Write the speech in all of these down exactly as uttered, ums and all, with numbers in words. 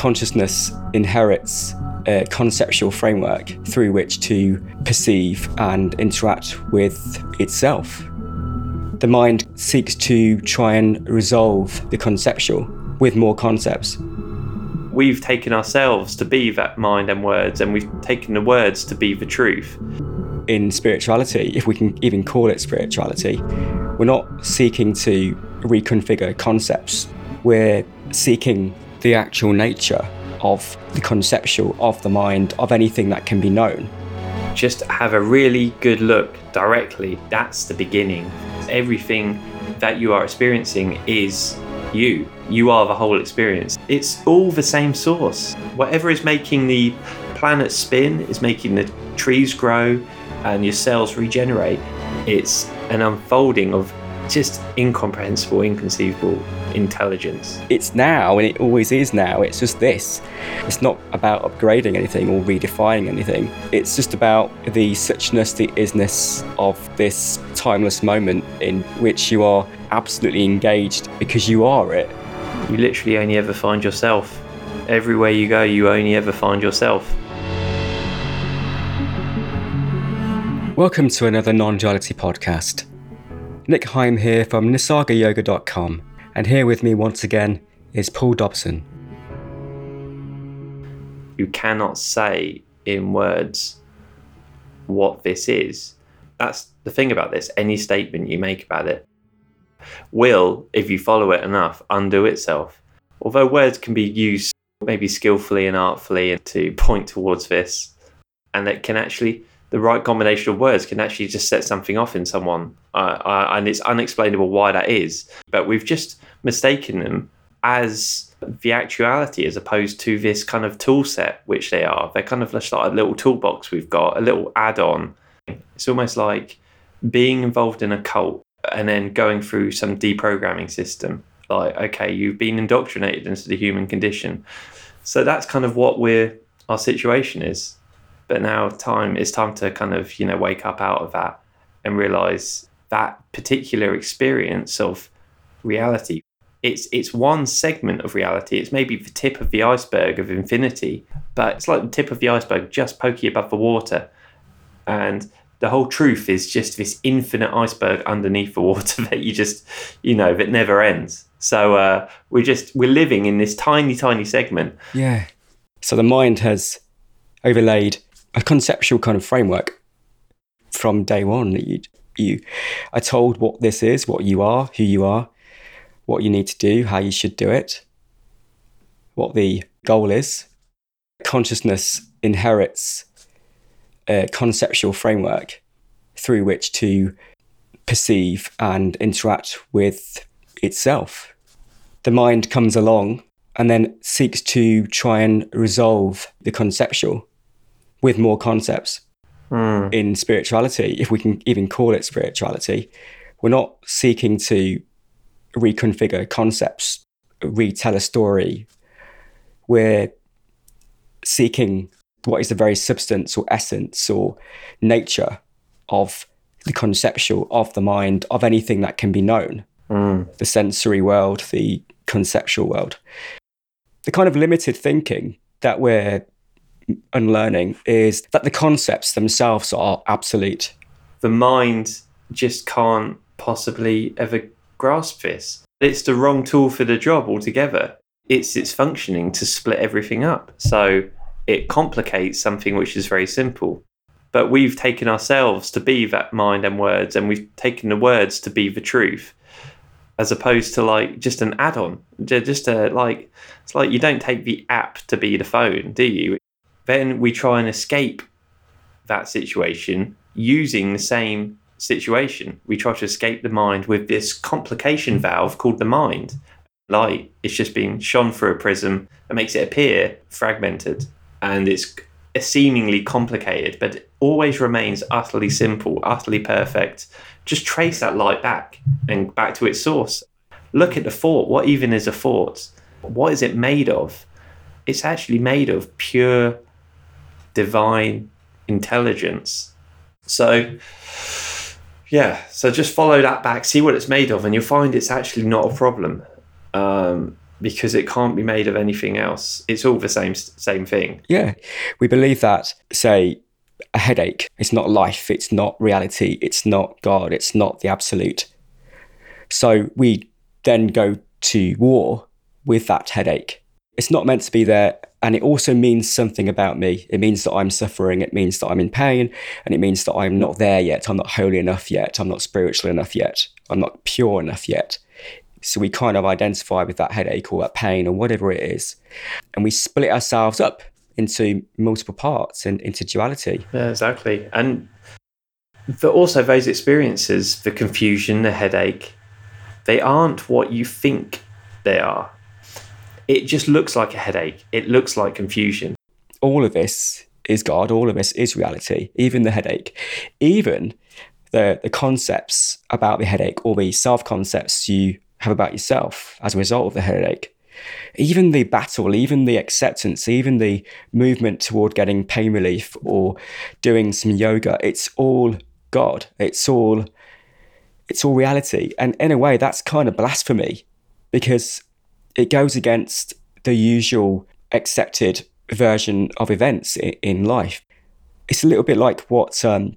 consciousness inherits a conceptual framework through which to perceive and interact with itself. The mind seeks to try and resolve the conceptual with more concepts. We've taken ourselves to be that mind and words, and we've taken the words to be the truth. In spirituality, if we can even call it spirituality, we're not seeking to reconfigure concepts. We're seeking the actual nature of the conceptual, of the mind, of anything that can be known. Just have a really good look directly. That's the beginning. Everything that you are experiencing is you. You are the whole experience. It's all the same source. Whatever is making the planet spin, is making the trees grow and your cells regenerate. It's an unfolding of just incomprehensible, inconceivable intelligence. It's now, and it always is now. It's just this. It's not about upgrading anything or redefining anything. It's just about the suchness, the isness of this timeless moment in which you are absolutely engaged because you are it. You literally only ever find yourself. Everywhere you go, you only ever find yourself. Welcome to another non-duality podcast. Nic Higham here from nisarga yoga dot com, and here with me once again is Paul Dobson. You cannot say in words what this is. That's the thing about this. Any statement you make about it will, if you follow it enough, undo itself. Although words can be used maybe skillfully and artfully to point towards this, and that can actually... the right combination of words can actually just set something off in someone. Uh, uh, and it's unexplainable why that is. But we've just mistaken them as the actuality as opposed to this kind of tool set, which they are. They're kind of just like a little toolbox we've got, a little add-on. It's almost like being involved in a cult and then going through some deprogramming system. Like, okay, you've been indoctrinated into the human condition. So that's kind of what we're, our situation is. But now time it's time to kind of, you know, wake up out of that and realise that particular experience of reality. It's it's one segment of reality. It's maybe the tip of the iceberg of infinity, but it's like the tip of the iceberg just pokey above the water. And the whole truth is just this infinite iceberg underneath the water that you just, you know, that never ends. So uh, we're just, we're living in this tiny, tiny segment. Yeah. So the mind has overlaid a conceptual kind of framework from day one. You, you are told what this is, what you are, who you are, what you need to do, how you should do it, what the goal is. Consciousness inherits a conceptual framework through which to perceive and interact with itself. The mind comes along and then seeks to try and resolve the conceptual with more concepts. Mm. In spirituality, if we can even call it spirituality, we're not seeking to reconfigure concepts, retell a story. We're seeking what is the very substance or essence or nature of the conceptual, of the mind, of anything that can be known. Mm. The sensory world, the conceptual world. The kind of limited thinking that we're unlearning is that the concepts themselves are absolute. The mind just can't possibly ever grasp this. It's the wrong tool for the job altogether. It's its functioning to split everything up. So it complicates something which is very simple. But we've taken ourselves to be that mind and words, and we've taken the words to be the truth, as opposed to like just an add-on. Just a, like, it's like you don't take the app to be the phone, do you? Then we try and escape that situation using the same situation. We try to escape the mind with this complication valve called the mind. Light is just being shone through a prism and makes it appear fragmented. And it's seemingly complicated, but it always remains utterly simple, utterly perfect. Just trace that light back and back to its source. Look at the thought. What even is a thought? What is it made of? It's actually made of pure divine intelligence. So yeah, so just follow that back, see what it's made of, and you'll find it's actually not a problem. Um, because it can't be made of anything else. It's all the same same thing. Yeah, we believe that, say, a headache, it's not life, it's not reality, it's not God, it's not the absolute. So we then go to war with that headache. It's not meant to be there, and it also means something about me. It means that I'm suffering, it means that I'm in pain, and it means that I'm not there yet, I'm not holy enough yet, I'm not spiritual enough yet, I'm not pure enough yet. So we kind of identify with that headache or that pain or whatever it is, and we split ourselves up into multiple parts and into duality. Yeah, exactly. And the, also those experiences, the confusion, the headache, they aren't what you think they are. It just looks like a headache. It looks like confusion. All of this is God. All of this is reality, even the headache. Even the, the concepts about the headache or the self-concepts you have about yourself as a result of the headache. Even the battle, even the acceptance, even the movement toward getting pain relief or doing some yoga, it's all God. It's all it's all reality. And in a way, that's kind of blasphemy because it goes against the usual accepted version of events in life. It's a little bit like what um,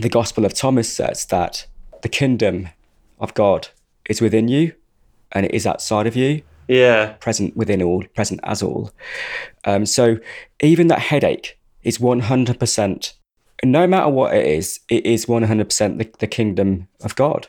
the Gospel of Thomas says, that the kingdom of God is within you and it is outside of you. Yeah. Present within all, present as all. Um, so even that headache is one hundred percent, no matter what it is, it is one hundred percent the, the kingdom of God.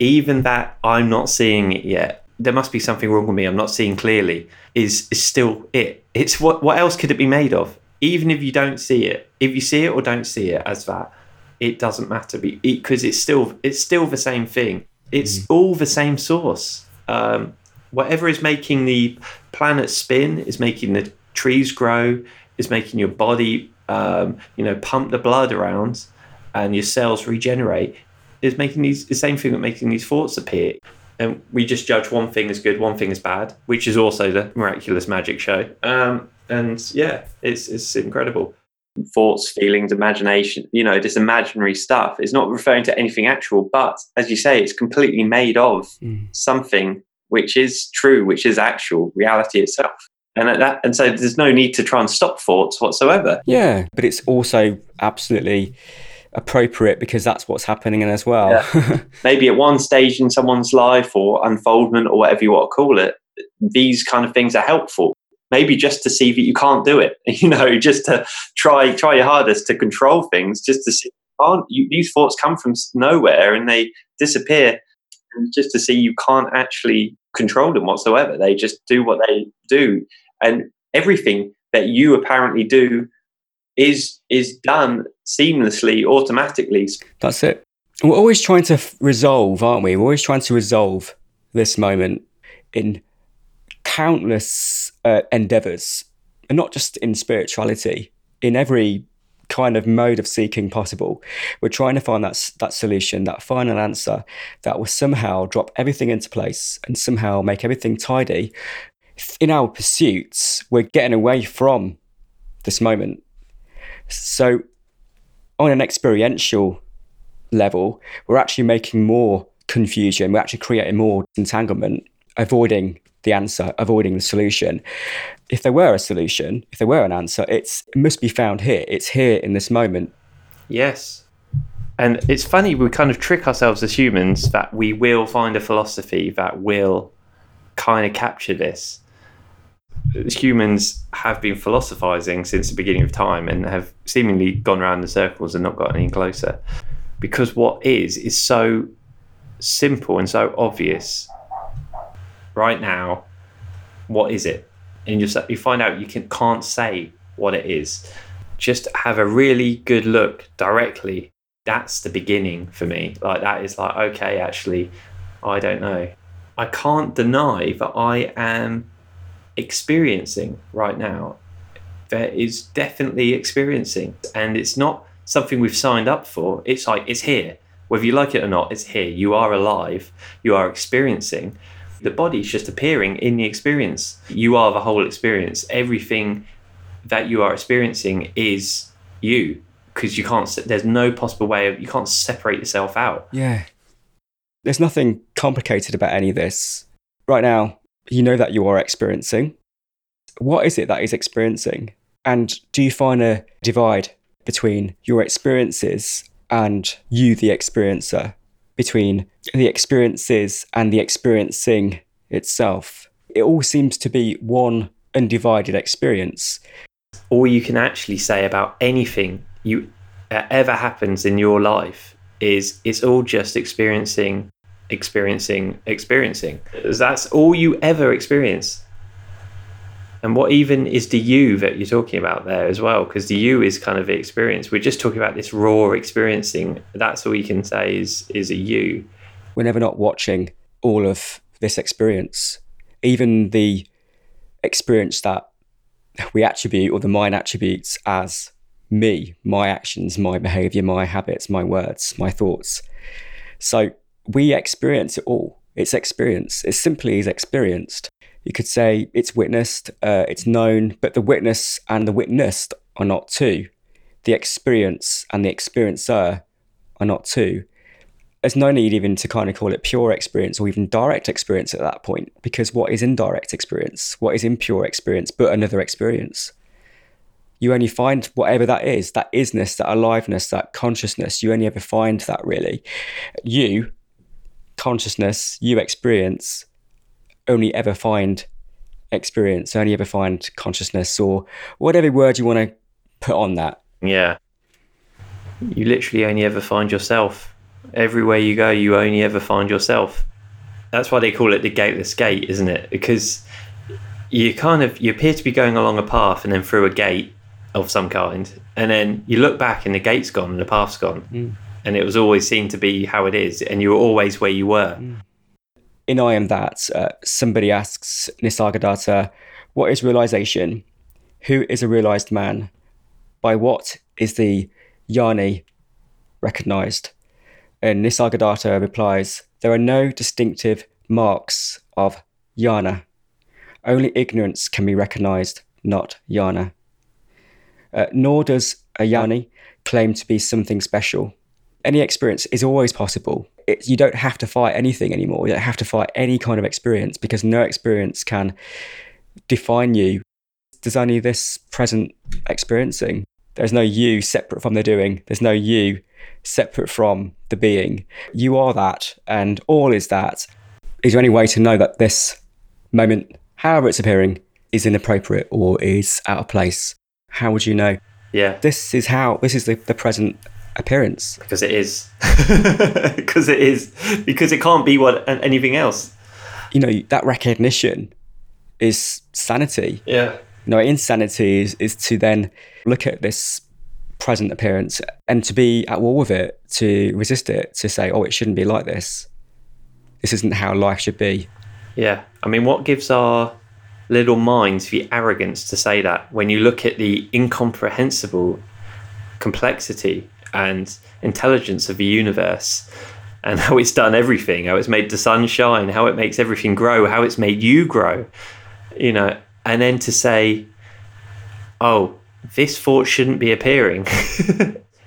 Even that I'm not seeing it yet, there must be something wrong with me, I'm not seeing clearly, is is still it. It's what, what else could it be made of? Even if you don't see it, if you see it or don't see it as that, it doesn't matter because it's still it's still the same thing. It's mm. all the same source. Um, whatever is making the planet spin, is making the trees grow, is making your body, um, you know, pump the blood around and your cells regenerate, is making these the same thing that making these thoughts appear. And we just judge one thing as good, one thing as bad, which is also the miraculous magic show. Um, and yeah, it's it's incredible. Thoughts, feelings, imagination, you know, this imaginary stuff is not referring to anything actual, but as you say, it's completely made of mm. something which is true, which is actual reality itself. And at that, and so there's no need to try and stop thoughts whatsoever. Yeah, but it's also absolutely appropriate because that's what's happening as well. Yeah. Maybe at one stage in someone's life or unfoldment or whatever you want to call it, these kind of things are helpful. Maybe just to see that you can't do it, you know, just to try try your hardest to control things, just to see aren't you, these thoughts come from nowhere and they disappear, and just to see you can't actually control them whatsoever. They just do what they do, and everything that you apparently do is is done seamlessly, automatically. That's it. We're always trying to resolve, aren't we? We're always trying to resolve this moment in countless uh, endeavors, and not just in spirituality, in every kind of mode of seeking possible. We're trying to find that that solution, that final answer that will somehow drop everything into place and somehow make everything tidy. In our pursuits, we're getting away from this moment. So on an experiential level, we're actually making more confusion. We're actually creating more entanglement, avoiding the answer, avoiding the solution. If there were a solution, if there were an answer, it's, it must be found here. It's here in this moment. Yes. And it's funny, we kind of trick ourselves as humans that we will find a philosophy that will kind of capture this. Humans have been philosophizing since the beginning of time and have seemingly gone around in circles and not got any closer. Because what is, is so simple and so obvious. Right now, what is it? And you you find out you can, can't say what it is. Just have a really good look directly. That's the beginning for me. Like that is like, okay, actually, I don't know. I can't deny that I am experiencing right now. There is definitely experiencing. And it's not something we've signed up for. It's like, it's here. Whether you like it or not, it's here. You are alive. You are experiencing. The body's just appearing in the experience. You are the whole experience. Everything that you are experiencing is you, because you can't, there's no possible way of, you can't separate yourself out. Yeah. There's nothing complicated about any of this. Right now, you know that you are experiencing. What is it that is experiencing? And do you find a divide between your experiences and you, the experiencer, between the experiences and the experiencing itself? It all seems to be one undivided experience. All you can actually say about anything you uh, ever happens in your life is it's all just experiencing, experiencing, experiencing. That's all you ever experience. And what even is the you that you're talking about there as well? Because the you is kind of the experience. We're just talking about this raw experiencing. That's all you can say is is a you. We're never not watching all of this experience. Even the experience that we attribute, or the mind attributes as me, my actions, my behavior, my habits, my words, my thoughts. So we experience it all. It's experience. It simply is experienced. You could say it's witnessed, uh, it's known, but the witness and the witnessed are not two. The experience and the experiencer are not two. There's no need even to kind of call it pure experience or even direct experience at that point, because what is indirect experience? What is impure experience but another experience? You only find whatever that is, that isness, that aliveness, that consciousness, you only ever find that really. You, consciousness, you experience, only ever find experience, only ever find consciousness, or whatever word you want to put on that. Yeah. You literally only ever find yourself. Everywhere you go, you only ever find yourself. That's why they call it the gateless gate, isn't it? Because you kind of, you appear to be going along a path and then through a gate of some kind. And then you look back and the gate's gone and the path's gone. Mm. And it was always seen to be how it is. And you were always where you were. Mm. In I Am That, uh, somebody asks Nisargadatta, what is realization? Who is a realized man? By what is the jnani recognized? And Nisargadatta replies, there are no distinctive marks of jnana. Only ignorance can be recognized, not jnana. Uh, nor does a jnani claim to be something special. Any experience is always possible. It, you don't have to fight anything anymore. You don't have to fight any kind of experience, because no experience can define you. There's only this present experiencing. There's no you separate from the doing. There's no you separate from the being. You are that, and all is that. Is there any way to know that this moment, however it's appearing, is inappropriate or is out of place? How would you know? Yeah. This is how, this is the, the present appearance, because it is because it is because it can't be what anything else. You know, that recognition is sanity. Yeah. You know, insanity is, is to then look at this present appearance and to be at war with it, to resist it, to say, oh, it shouldn't be like this. This isn't how life should be. Yeah. I mean, what gives our little minds the arrogance to say that when you look at the incomprehensible complexity and intelligence of the universe, and how it's done everything, how it's made the sun shine, how it makes everything grow, how it's made you grow, you know, and then to say, oh, this thought shouldn't be appearing.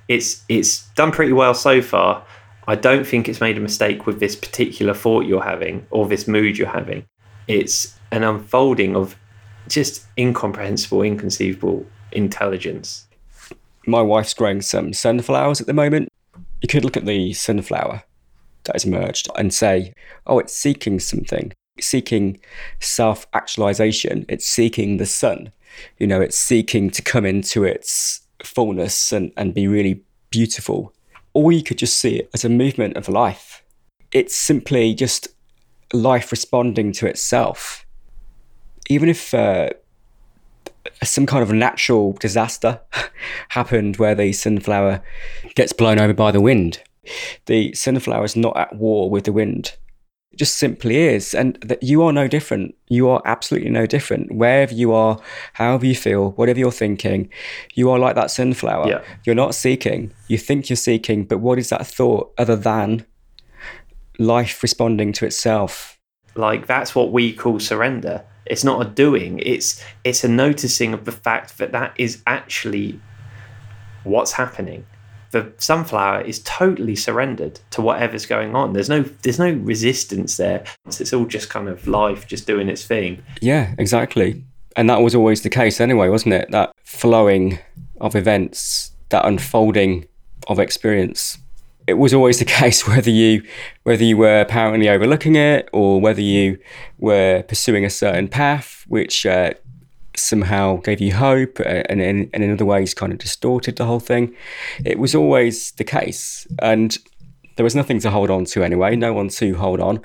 it's it's done pretty well so far. I don't think it's made a mistake with this particular thought you're having or this mood you're having. It's an unfolding of just incomprehensible, inconceivable intelligence. My wife's growing some sunflowers at the moment. You could look at the sunflower that has emerged and say, oh, it's seeking something. It's seeking self-actualization. It's seeking the sun. You know, it's seeking to come into its fullness and, and be really beautiful. Or you could just see it as a movement of life. It's simply just life responding to itself. Even if uh, some kind of natural disaster happened where the sunflower gets blown over by the wind, the sunflower is not at war with the wind. It just simply is. And that you are no different. You are absolutely no different. Wherever you are, however you feel, whatever you're thinking, you are like that sunflower. Yeah. You're not seeking. You think you're seeking, but what is that thought other than life responding to itself? Like, that's what we call surrender. It's not a doing, it's it's a noticing of the fact that that is actually what's happening. the sunflower is totally surrendered to whatever's going on. There's no there's no resistance there. It's all just kind of life just doing its thing. Yeah, exactly. And that was always the case anyway, wasn't it? That flowing of events, that unfolding of experience. It was always the case, whether you whether you were apparently overlooking it or whether you were pursuing a certain path, which uh, somehow gave you hope and, and in other ways kind of distorted the whole thing. It was always the case. And there was nothing to hold on to anyway, no one to hold on.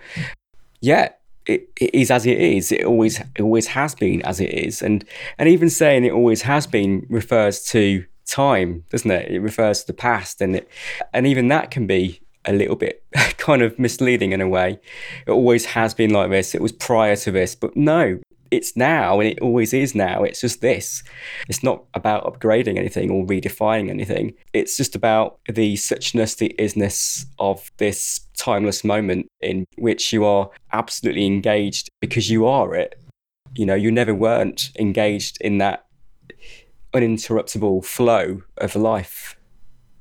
Yet it, it is as it is. It always it always has been as it is. And and even saying it always has been refers to time, doesn't it? It refers to the past, and it, and even that can be a little bit kind of misleading in a way. It always has been like this. It was prior to this, but no, it's now, and it always is now. It's just this. It's not about upgrading anything or redefining anything. It's just about the suchness, the isness of this timeless moment in which you are absolutely engaged because you are it. You know, you never weren't engaged in that uninterruptible flow of life.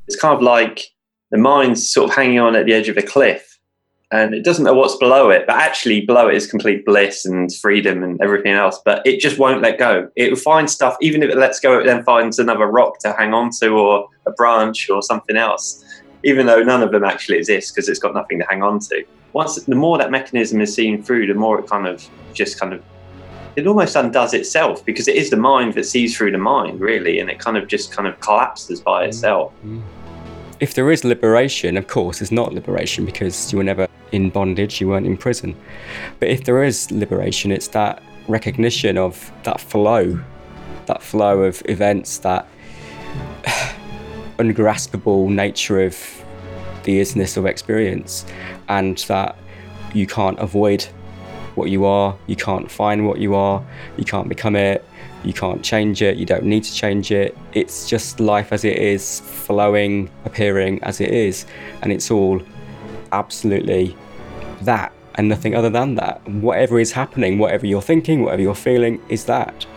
It's kind of like the mind's sort of hanging on at the edge of a cliff and it doesn't know what's below it, but actually below it is complete bliss and freedom and everything else, but it just won't let go. It will find stuff, even if it lets go, it then finds another rock to hang on to or a branch or something else, even though none of them actually exist because it's got nothing to hang on to. Once, the more that mechanism is seen through, the more it kind of just kind of it almost undoes itself, because it is the mind that sees through the mind, really, and it kind of just kind of collapses by itself. If there is liberation, of course, it's not liberation because you were never in bondage, you weren't in prison. But if there is liberation, it's that recognition of that flow, that flow of events, that ungraspable nature of the isness of experience, and that you can't avoid what you are, you can't find what you are, you can't become it, you can't change it, you don't need to change it. It's just life as it is, flowing, appearing as it is, and it's all absolutely that and nothing other than that. Whatever is happening, whatever you're thinking, whatever you're feeling is that.